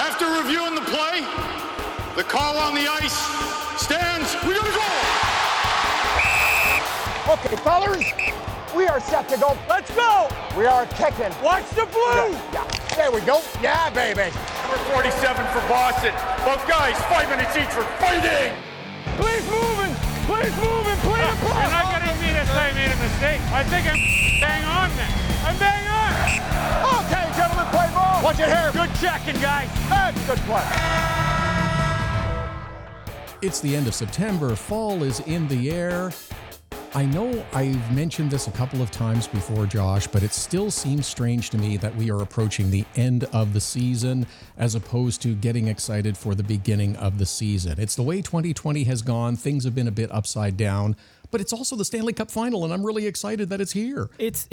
After reviewing the play, the call on the ice stands. We got a goal! Okay, fellas, we are set to go. Let's go! We are kicking. Watch the blue! Yeah. There we go. Yeah, baby. Number 47 for Boston. Both guys, 5 minutes each for fighting. Please move it! Please move it! Play the puck! And I gotta admit that I made a mistake. I think I'm bang on then. I'm bang on! Okay, gentlemen, play ball! Watch it here! Good checking, guys! That's good play! It's the end of September. Fall is in the air. I know I've mentioned this a couple of times before, Josh, but it still seems strange to me that we are approaching the end of the season as opposed to getting excited for the beginning of the season. It's the way 2020 has gone. Things have been a bit upside down, but it's also the Stanley Cup Final, and I'm really excited that it's here. It's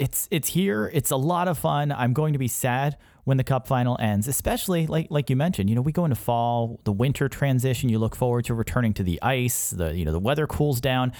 here. It's a lot of fun. I'm going to be sad when the Cup Final ends, especially like you mentioned, you know, we go into fall, the winter transition. You look forward to returning to the ice. The weather cools down.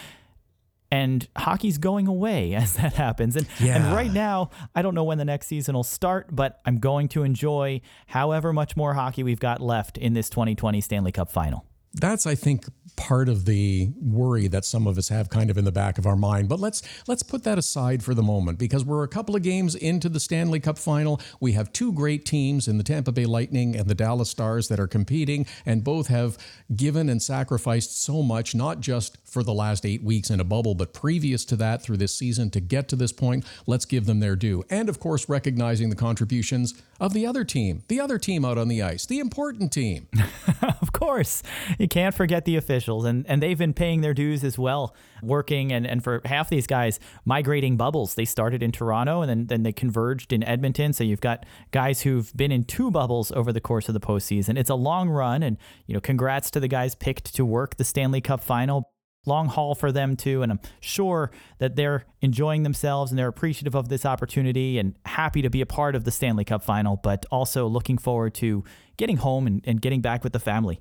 And hockey's going away as that happens. And right now, I don't know when the next season will start, but I'm going to enjoy however much more hockey we've got left in this 2020 Stanley Cup Final. That's, I think, part of the worry that some of us have kind of in the back of our mind. But let's put that aside for the moment, because we're a couple of games into the Stanley Cup Final. We have two great teams in the Tampa Bay Lightning and the Dallas Stars that are competing, and both have given and sacrificed so much, not just for the last 8 weeks in a bubble, but previous to that through this season to get to this point. Let's give them their due. And, of course, recognizing the contributions of the other team out on the ice, the important team. Of course. You can't forget the officials, and they've been paying their dues as well, working and for half these guys migrating bubbles. They started in Toronto and then they converged in Edmonton. So you've got guys who've been in two bubbles over the course of the postseason. It's a long run, and congrats to the guys picked to work the Stanley Cup Final. Long haul for them too, and I'm sure that they're enjoying themselves and they're appreciative of this opportunity and happy to be a part of the Stanley Cup Final, but also looking forward to getting home and getting back with the family.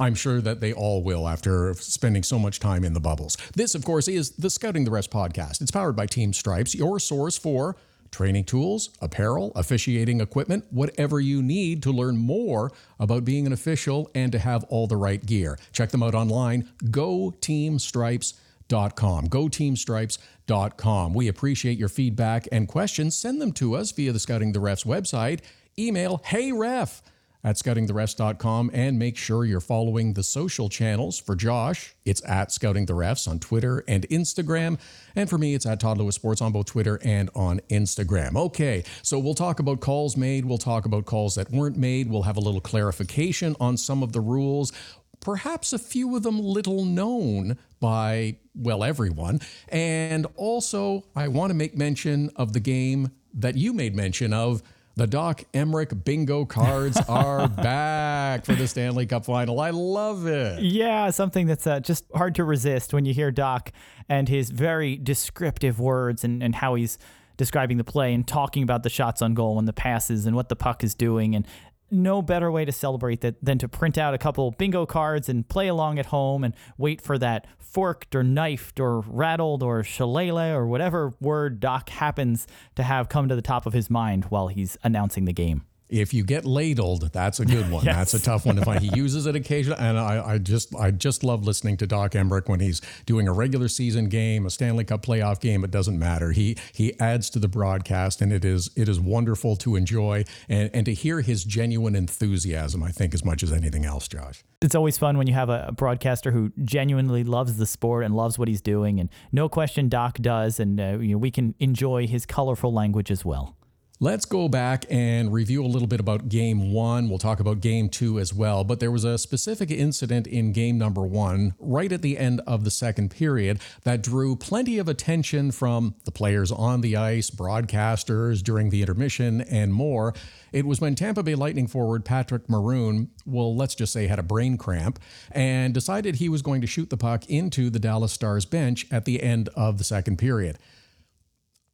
I'm sure that they all will after spending so much time in the bubbles. This, of course, is the Scouting the Refs podcast. It's powered by Team Stripes, your source for training tools, apparel, officiating equipment, whatever you need to learn more about being an official and to have all the right gear. Check them out online, GoTeamStripes.com. GoTeamStripes.com. We appreciate your feedback and questions. Send them to us via the Scouting the Refs website. Email heyref@scoutingtherefs.com, and make sure you're following the social channels. For Josh, it's at Scouting the Refs on Twitter and Instagram. And for me, it's at Todd Lewis Sports on both Twitter and on Instagram. Okay, so we'll talk about calls made. We'll talk about calls that weren't made. We'll have a little clarification on some of the rules, perhaps a few of them little known by, well, everyone. And also, I want to make mention of the game that you made mention of. The Doc Emrick bingo cards are back for the Stanley Cup Final. I love it. Yeah, something that's just hard to resist when you hear Doc and his very descriptive words and how he's describing the play and talking about the shots on goal and the passes and what the puck is doing. And no better way to celebrate that than to print out a couple bingo cards and play along at home and wait for that forked or knifed or rattled or shillelagh or whatever word Doc happens to have come to the top of his mind while he's announcing the game. If you get ladled, that's a good one. Yes. That's a tough one. He uses it occasionally, and I just love listening to Doc Emrick when he's doing a regular season game, a Stanley Cup playoff game. It doesn't matter. He adds to the broadcast, and it is wonderful to enjoy and to hear his genuine enthusiasm, I think, as much as anything else, Josh. It's always fun when you have a broadcaster who genuinely loves the sport and loves what he's doing, and no question Doc does, and we can enjoy his colorful language as well. Let's go back and review a little bit about Game 1. We'll talk about Game 2 as well, but there was a specific incident in Game number 1 right at the end of the second period that drew plenty of attention from the players on the ice, broadcasters during the intermission, and more. It was when Tampa Bay Lightning forward Patrick Maroon, well, let's just say had a brain cramp, and decided he was going to shoot the puck into the Dallas Stars bench at the end of the second period.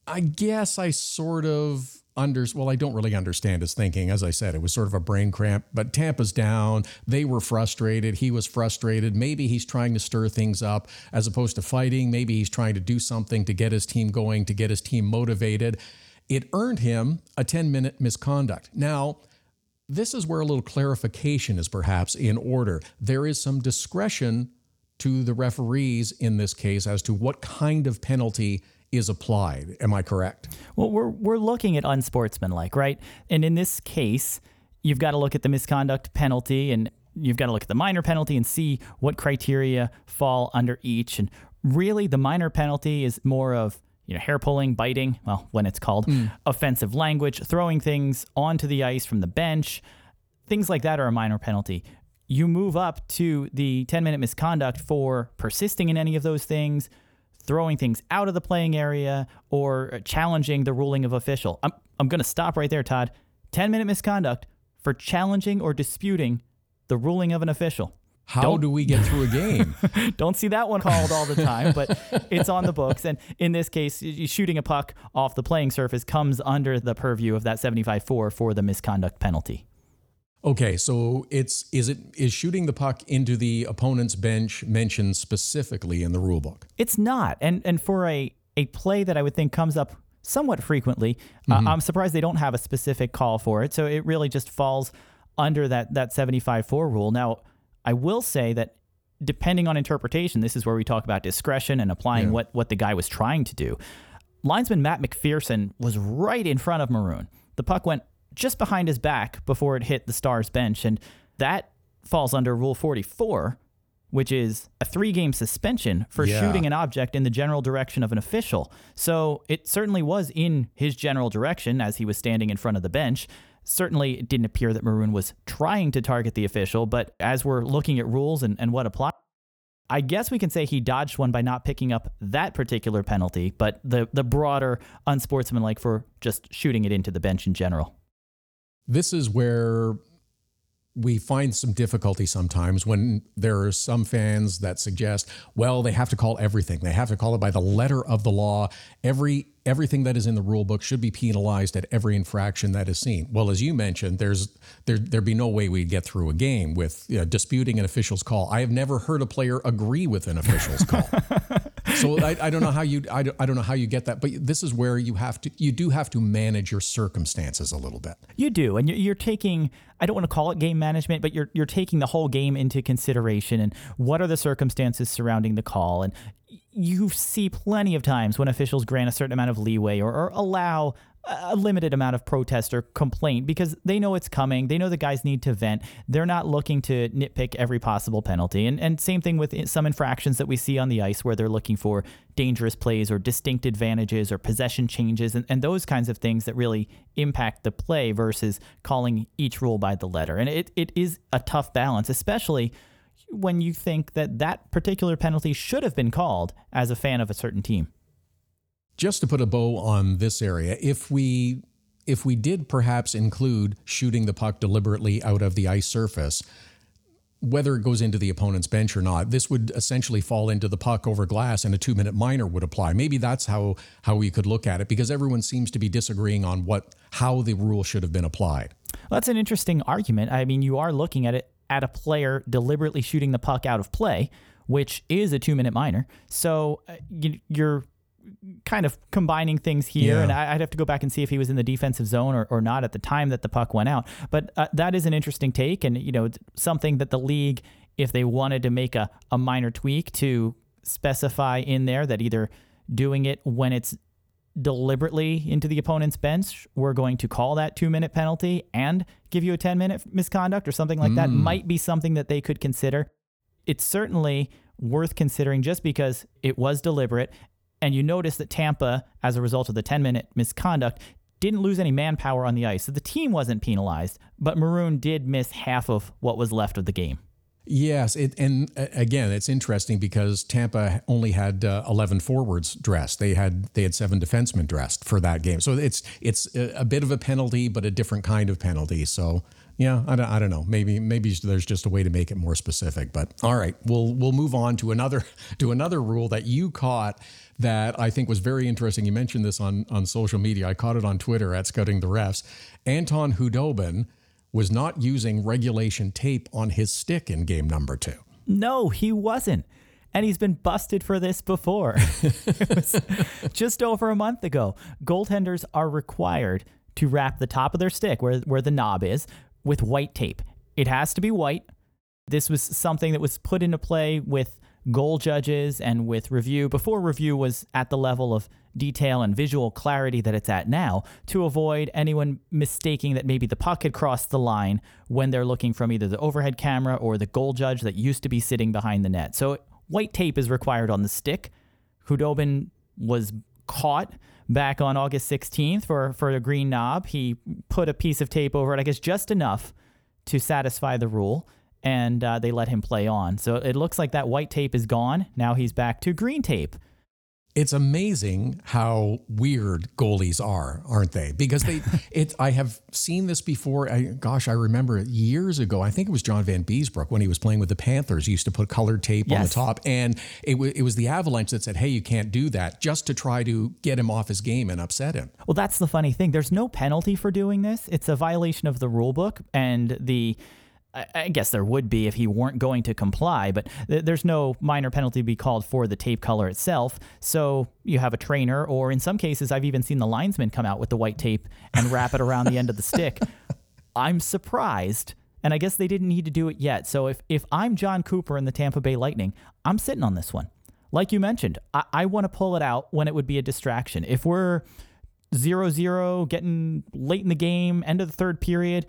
I guess I sort of... I don't really understand his thinking. As I said, it was sort of a brain cramp, but Tampa's down. They were frustrated. He was frustrated. Maybe he's trying to stir things up as opposed to fighting. Maybe he's trying to do something to get his team going, to get his team motivated. It earned him a 10-minute misconduct. Now, This is where a little clarification is perhaps in order. There is some discretion to the referees in this case as to what kind of penalty is applied. Am I correct? Well, we're looking at unsportsmanlike, right? And in this case, you've got to look at the misconduct penalty and you've got to look at the minor penalty and see what criteria fall under each. And really, the minor penalty is more of hair pulling, biting, well, when it's called, offensive language, throwing things onto the ice from the bench. Things like that are a minor penalty. You move up to the 10-minute misconduct for persisting in any of those things, throwing things out of the playing area, or challenging the ruling of official. I'm going to stop right there, Todd. 10-minute misconduct for challenging or disputing the ruling of an official. How do we get through a game? Don't see that one called all the time, but it's on the books. And in this case, shooting a puck off the playing surface comes under the purview of that 75-4 for the misconduct penalty. Okay, so is shooting the puck into the opponent's bench mentioned specifically in the rule book? It's not. And for a play that I would think comes up somewhat frequently, I'm surprised they don't have a specific call for it. So it really just falls under that 75-4 rule. Now, I will say that depending on interpretation, this is where we talk about discretion and applying what the guy was trying to do. Linesman Matt McPherson was right in front of Maroon. The puck went just behind his back before it hit the Stars bench, and that falls under Rule 44, which is a 3-game suspension for shooting an object in the general direction of an official. So it certainly was in his general direction as he was standing in front of the bench. Certainly it didn't appear that Maroon was trying to target the official, but as we're looking at rules and what applies, I guess we can say he dodged one by not picking up that particular penalty, but the broader unsportsmanlike for just shooting it into the bench in general. This is where we find some difficulty sometimes when there are some fans that suggest, well, they have to call everything. They have to call it by the letter of the law. Everything that is in the rule book should be penalized at every infraction that is seen. Well, as you mentioned, there'd be no way we'd get through a game with disputing an official's call. I have never heard a player agree with an official's call. So I don't know how you get that, but this is where you do have to manage your circumstances a little bit. You do, and you're taking, I don't want to call it game management, but you're taking the whole game into consideration and what are the circumstances surrounding the call. And you see plenty of times when officials grant a certain amount of leeway or allow a limited amount of protest or complaint because they know it's coming. They know the guys need to vent. They're not looking to nitpick every possible penalty. And same thing with some infractions that we see on the ice where they're looking for dangerous plays or distinct advantages or possession changes and those kinds of things that really impact the play versus calling each rule by the letter. And it is a tough balance, especially when you think that particular penalty should have been called as a fan of a certain team. Just to put a bow on this area, if we did perhaps include shooting the puck deliberately out of the ice surface, whether it goes into the opponent's bench or not, this would essentially fall into the puck over glass and a 2-minute minor would apply. Maybe that's how we could look at it because everyone seems to be disagreeing on how the rule should have been applied. Well, that's an interesting argument. I mean, you are looking at it at a player deliberately shooting the puck out of play, which is a 2-minute minor. So you're kind of combining things here. Yeah. And I'd have to go back and see if he was in the defensive zone or not at the time that the puck went out. But that is an interesting take. And, something that the league, if they wanted to make a minor tweak to specify in there that either doing it when it's deliberately into the opponent's bench, we're going to call that 2-minute penalty and give you a 10-minute misconduct or something like that might be something that they could consider. It's certainly worth considering just because it was deliberate. And you notice that Tampa, as a result of the 10-minute misconduct, didn't lose any manpower on the ice. So the team wasn't penalized, but Maroon did miss half of what was left of the game. Yes, and again, it's interesting because Tampa only had 11 forwards dressed. They had 7 defensemen dressed for that game. So it's a bit of a penalty, but a different kind of penalty. So yeah, I don't know. Maybe there's just a way to make it more specific. But all right, we'll move on to another rule that you caught that I think was very interesting. You mentioned this on social media. I caught it on Twitter at Scouting the Refs. Anton Hudobin was not using regulation tape on his stick in game number 2. No, he wasn't. And he's been busted for this before. It was just over a month ago. Goaltenders are required to wrap the top of their stick where the knob is with white tape. It has to be white. This was something that was put into play with goal judges and with review before review was at the level of detail and visual clarity that it's at now, to avoid anyone mistaking that maybe the puck had crossed the line when they're looking from either the overhead camera or the goal judge that used to be sitting behind the net. So white tape is required on the stick. Hudobin was caught back on August 16th for a green knob. He put a piece of tape over it, I guess just enough to satisfy the rule, and they let him play on. So it looks like that white tape is gone. Now he's back to green tape. It's amazing how weird goalies are, aren't they? Because I have seen this before. I remember years ago. I think it was John Van Beesbrook when he was playing with the Panthers. He used to put colored tape on the top, and it was the Avalanche that said, "Hey, you can't do that," just to try to get him off his game and upset him. Well, that's the funny thing. There's no penalty for doing this. It's a violation of the rule book, and I guess there would be if he weren't going to comply, but there's no minor penalty to be called for the tape color itself. So you have a trainer, or in some cases, I've even seen the linesman come out with the white tape and wrap it around the end of the stick. I'm surprised, and I guess they didn't need to do it yet. So if I'm John Cooper in the Tampa Bay Lightning, I'm sitting on this one. Like you mentioned, I want to pull it out when it would be a distraction. If we're 0-0, getting late in the game, end of the third period,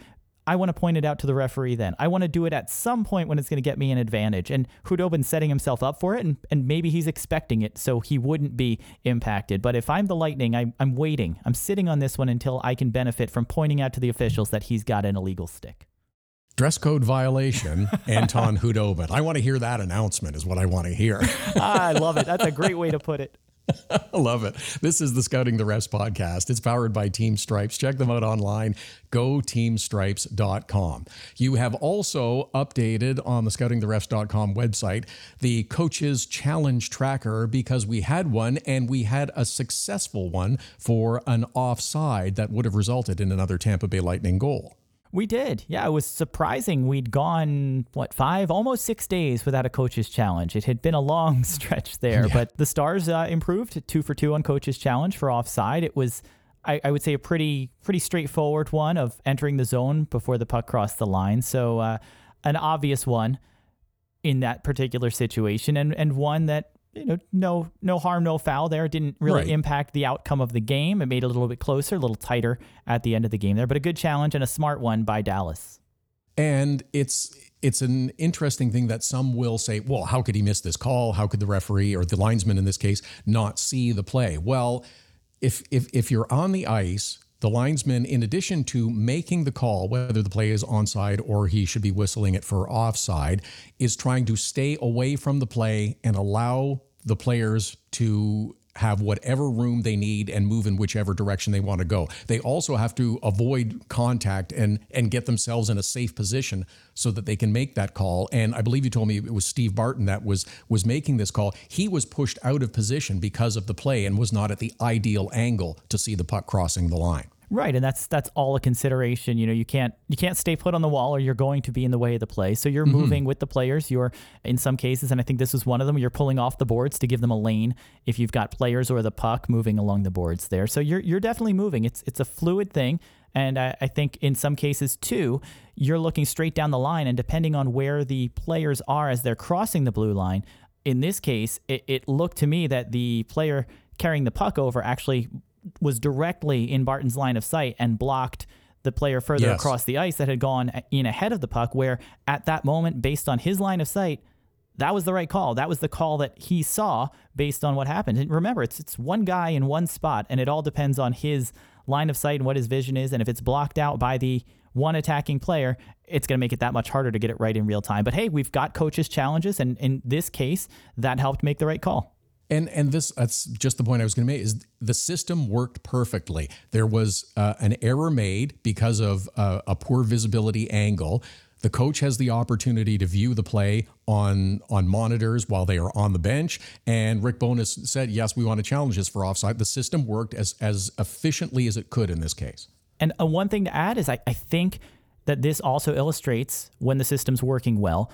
I want to point it out to the referee then. I want to do it at some point when it's going to get me an advantage. And Hudobin's setting himself up for it, and maybe he's expecting it, so he wouldn't be impacted. But if I'm the Lightning, I'm waiting. I'm sitting on this one until I can benefit from pointing out to the officials that he's got an illegal stick. Dress code violation, Anton Hudobin. I want to hear that announcement is what I want to hear. I love it. That's a great way to put it. I love it. This is the Scouting the Refs podcast. It's powered by Team Stripes. Check them out online, GoTeamStripes.com. You have also updated on the scoutingtherefs.com website the Coaches Challenge Tracker, because we had one, and we had a successful one for an offside that would have resulted in another Tampa Bay Lightning goal. We did. Yeah, it was surprising. We'd gone, almost 6 days without a coach's challenge. It had been a long stretch there, but the Stars improved 2-for-2 on coach's challenge for offside. It was, I would say, a pretty straightforward one of entering the zone before the puck crossed the line. So an obvious one in that particular situation, and one that, no harm, no foul there. It didn't really impact the outcome of the game. It made it a little bit closer, a little tighter at the end of the game there, but a good challenge and a smart one by Dallas. And it's an interesting thing that some will say, well, how could he miss this call? How could the referee, or the linesman in this case, not see the play? Well, if you're on the ice, the linesman, in addition to making the call, whether the play is onside or he should be whistling it for offside, is trying to stay away from the play and allow the players to have whatever room they need and move in whichever direction they want to go. They also have to avoid contact and get themselves in a safe position so that they can make that call. And I believe you told me it was Steve Barton that was making this call. He was pushed out of position because of the play and was not at the ideal angle to see the puck crossing the line. Right, and that's all a consideration. You can't stay put on the wall, or you're going to be in the way of the play. So you're moving with the players. You're, in some cases, and I think this was one of them, you're pulling off the boards to give them a lane if you've got players or the puck moving along the boards there. So you're definitely moving. It's a fluid thing, and I think in some cases too, you're looking straight down the line, and depending on where the players are as they're crossing the blue line. In this case, it looked to me that the player carrying the puck over actually was directly in Barton's line of sight and blocked the player further across the ice that had gone in ahead of the puck, where at that moment, based on his line of sight, that was the right call. That was the call that he saw based on what happened. And remember, it's one guy in one spot, and it all depends on his line of sight and what his vision is. And if it's blocked out by the one attacking player, it's going to make it that much harder to get it right in real time. But hey, we've got coaches' challenges, and in this case, that helped make the right call. And that's just the point I was going to make, is the system worked perfectly. There was an error made because of a poor visibility angle. The coach has the opportunity to view the play on monitors while they are on the bench. And Rick Bonas said, yes, we want to challenge this for offside. The system worked as efficiently as it could in this case. And one thing to add is I think that this also illustrates, when the system's working well,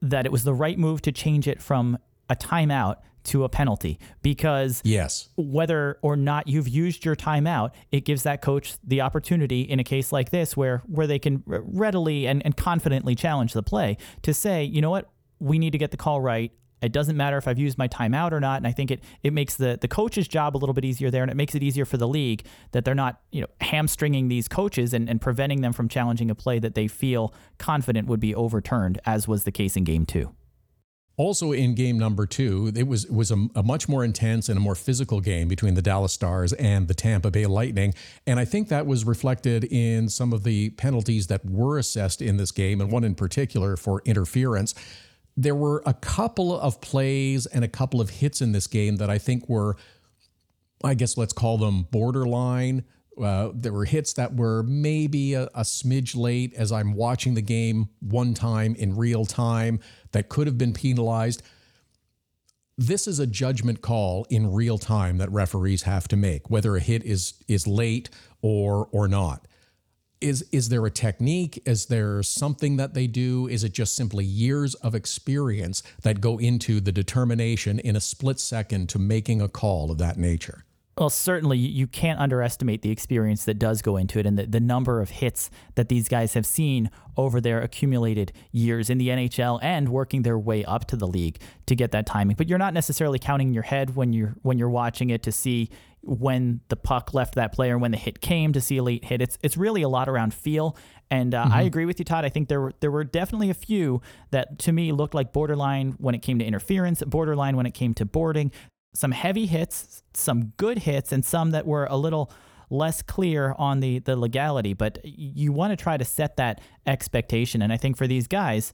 that it was the right move to change it from a timeout to a penalty, because yes, whether or not you've used your timeout, it gives that coach the opportunity in a case like this where they can readily and confidently challenge the play to say, you know what, we need to get the call right. It doesn't matter if I've used my timeout or not. And I think it makes the coach's job a little bit easier there, and it makes it easier for the league that they're not, you know, hamstringing these coaches and preventing them from challenging a play that they feel confident would be overturned, as was the case in game two. Also in game number two, it was a much more intense and a more physical game between the Dallas Stars and the Tampa Bay Lightning. And I think that was reflected in some of the penalties that were assessed in this game, and one in particular for interference. There were a couple of plays and a couple of hits in this game that I think were, I guess let's call them borderline. There were hits that were maybe a smidge late as I'm watching the game one time in real time that could have been penalized. This is a judgment call in real time that referees have to make, whether a hit is late or not. Is there a technique? Is there something that they do? Is it just simply years of experience that go into the determination in a split second to making a call of that nature? Well, certainly you can't underestimate the experience that does go into it, and the number of hits that these guys have seen over their accumulated years in the NHL and working their way up to the league to get that timing. But you're not necessarily counting your head when you're watching it to see when the puck left that player, when the hit came, to see a late hit. It's really a lot around feel. And mm-hmm. I agree with you, Todd. I think there were definitely a few that to me looked like borderline when it came to interference, borderline when it came to boarding. Some heavy hits, some good hits, and some that were a little less clear on the legality. But you want to try to set that expectation. And I think for these guys,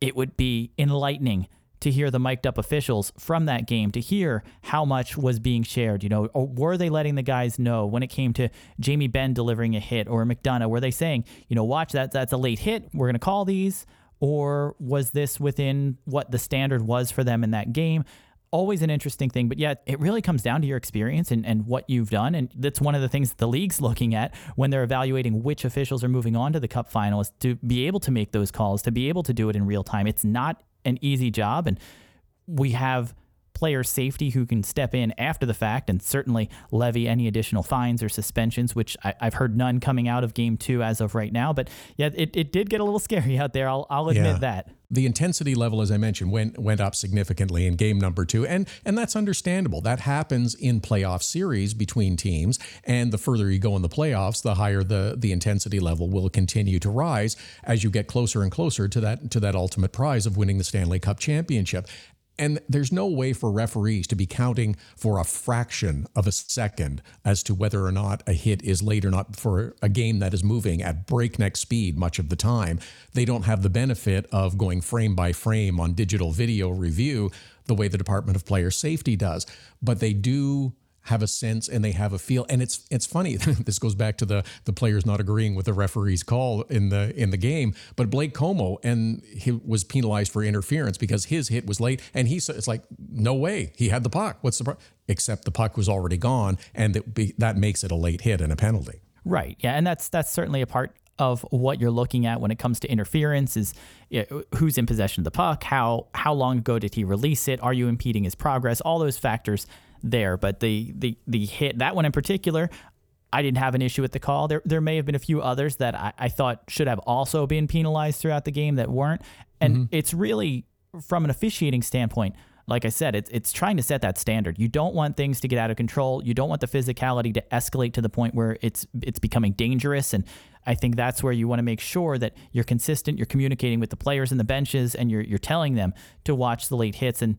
it would be enlightening to hear the mic'd up officials from that game, to hear how much was being shared, you know, or were they letting the guys know when it came to Jamie Benn delivering a hit or McDonough, were they saying, you know, watch that's a late hit, we're going to call these, or was this within what the standard was for them in that game? Always an interesting thing, but yeah, it really comes down to your experience and what you've done, and that's one of the things the league's looking at when they're evaluating which officials are moving on to the Cup final, is to be able to make those calls, to be able to do it in real time. It's not an easy job, and we have player safety who can step in after the fact and certainly levy any additional fines or suspensions, which I've heard none coming out of game two as of right now. But yeah, it did get a little scary out there. I'll admit that. The intensity level, as I mentioned, went up significantly in game number two. And that's understandable. That happens in playoff series between teams. And the further you go in the playoffs, the higher the intensity level will continue to rise as you get closer and closer to that ultimate prize of winning the Stanley Cup championship. And there's no way for referees to be counting for a fraction of a second as to whether or not a hit is late or not for a game that is moving at breakneck speed much of the time. They don't have the benefit of going frame by frame on digital video review the way the Department of Player Safety does. But they do have a sense and they have a feel. And it's funny, this goes back to the players not agreeing with the referee's call in the game, but Blake Como, and he was penalized for interference because his hit was late, and he said, it's like, no way, he had the puck, what's the problem? Except the puck was already gone, and that makes it a late hit and a penalty. Right, yeah, and that's certainly a part of what you're looking at when it comes to interference is, you know, who's in possession of the puck, how long ago did he release it, are you impeding his progress, all those factors there. But the hit, that one in particular, I didn't have an issue with the call. There may have been a few others that I thought should have also been penalized throughout the game that weren't. And It's really, from an officiating standpoint, like I said, it's trying to set that standard. You don't want things to get out of control. You don't want the physicality to escalate to the point where it's becoming dangerous. And I think that's where you want to make sure that you're consistent, you're communicating with the players and the benches, and you're telling them to watch the late hits. And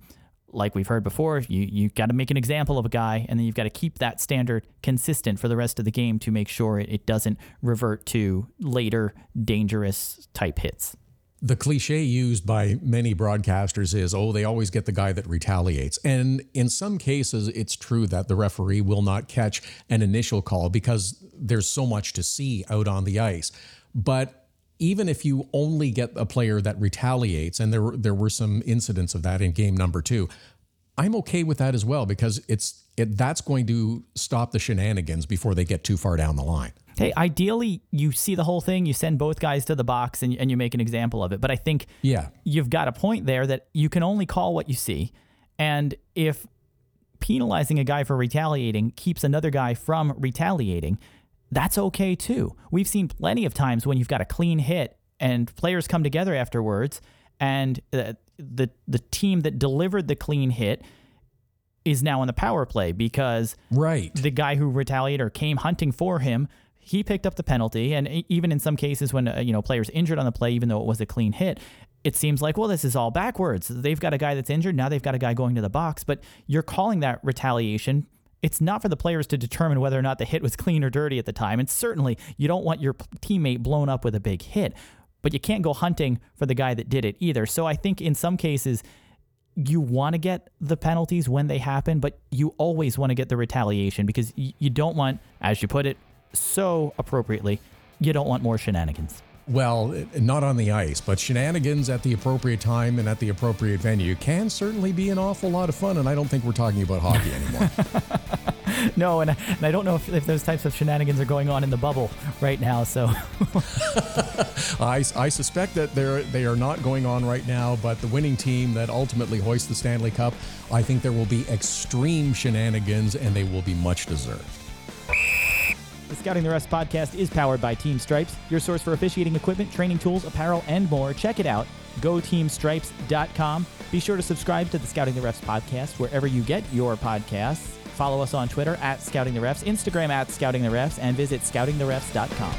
like we've heard before, you've got to make an example of a guy, and then you've got to keep that standard consistent for the rest of the game to make sure it doesn't revert to later dangerous type hits. The cliche used by many broadcasters is, oh, they always get the guy that retaliates. And in some cases, it's true that the referee will not catch an initial call because there's so much to see out on the ice. But even if you only get a player that retaliates, and there were some incidents of that in game number two, I'm okay with that as well, because that's going to stop the shenanigans before they get too far down the line. Hey, ideally, you see the whole thing, you send both guys to the box, and you make an example of it. But I think you've got a point there that you can only call what you see. And if penalizing a guy for retaliating keeps another guy from retaliating, that's okay too. We've seen plenty of times when you've got a clean hit and players come together afterwards, and the team that delivered the clean hit is now on the power play because the guy who retaliated or came hunting for him, he picked up the penalty. And even in some cases when players injured on the play, even though it was a clean hit, it seems like, well, this is all backwards. They've got a guy that's injured. Now they've got a guy going to the box, but you're calling that retaliation. It's not for the players to determine whether or not the hit was clean or dirty at the time. And certainly you don't want your teammate blown up with a big hit, but you can't go hunting for the guy that did it either. So I think in some cases you want to get the penalties when they happen, but you always want to get the retaliation because you don't want, as you put it so appropriately, you don't want more shenanigans. Well, not on the ice, but shenanigans at the appropriate time and at the appropriate venue can certainly be an awful lot of fun, and I don't think we're talking about hockey anymore. No, and I don't know if those types of shenanigans are going on in the bubble right now, so. I suspect that they are not going on right now, but the winning team that ultimately hoists the Stanley Cup, I think there will be extreme shenanigans, and they will be much deserved. The Scouting the Refs podcast is powered by Team Stripes, your source for officiating equipment, training tools, apparel, and more. Check it out, GoTeamStripes.com. Be sure to subscribe to the Scouting the Refs podcast wherever you get your podcasts. Follow us on Twitter @ScoutingTheRefs, Instagram @ScoutingTheRefs, and visit scoutingtherefs.com.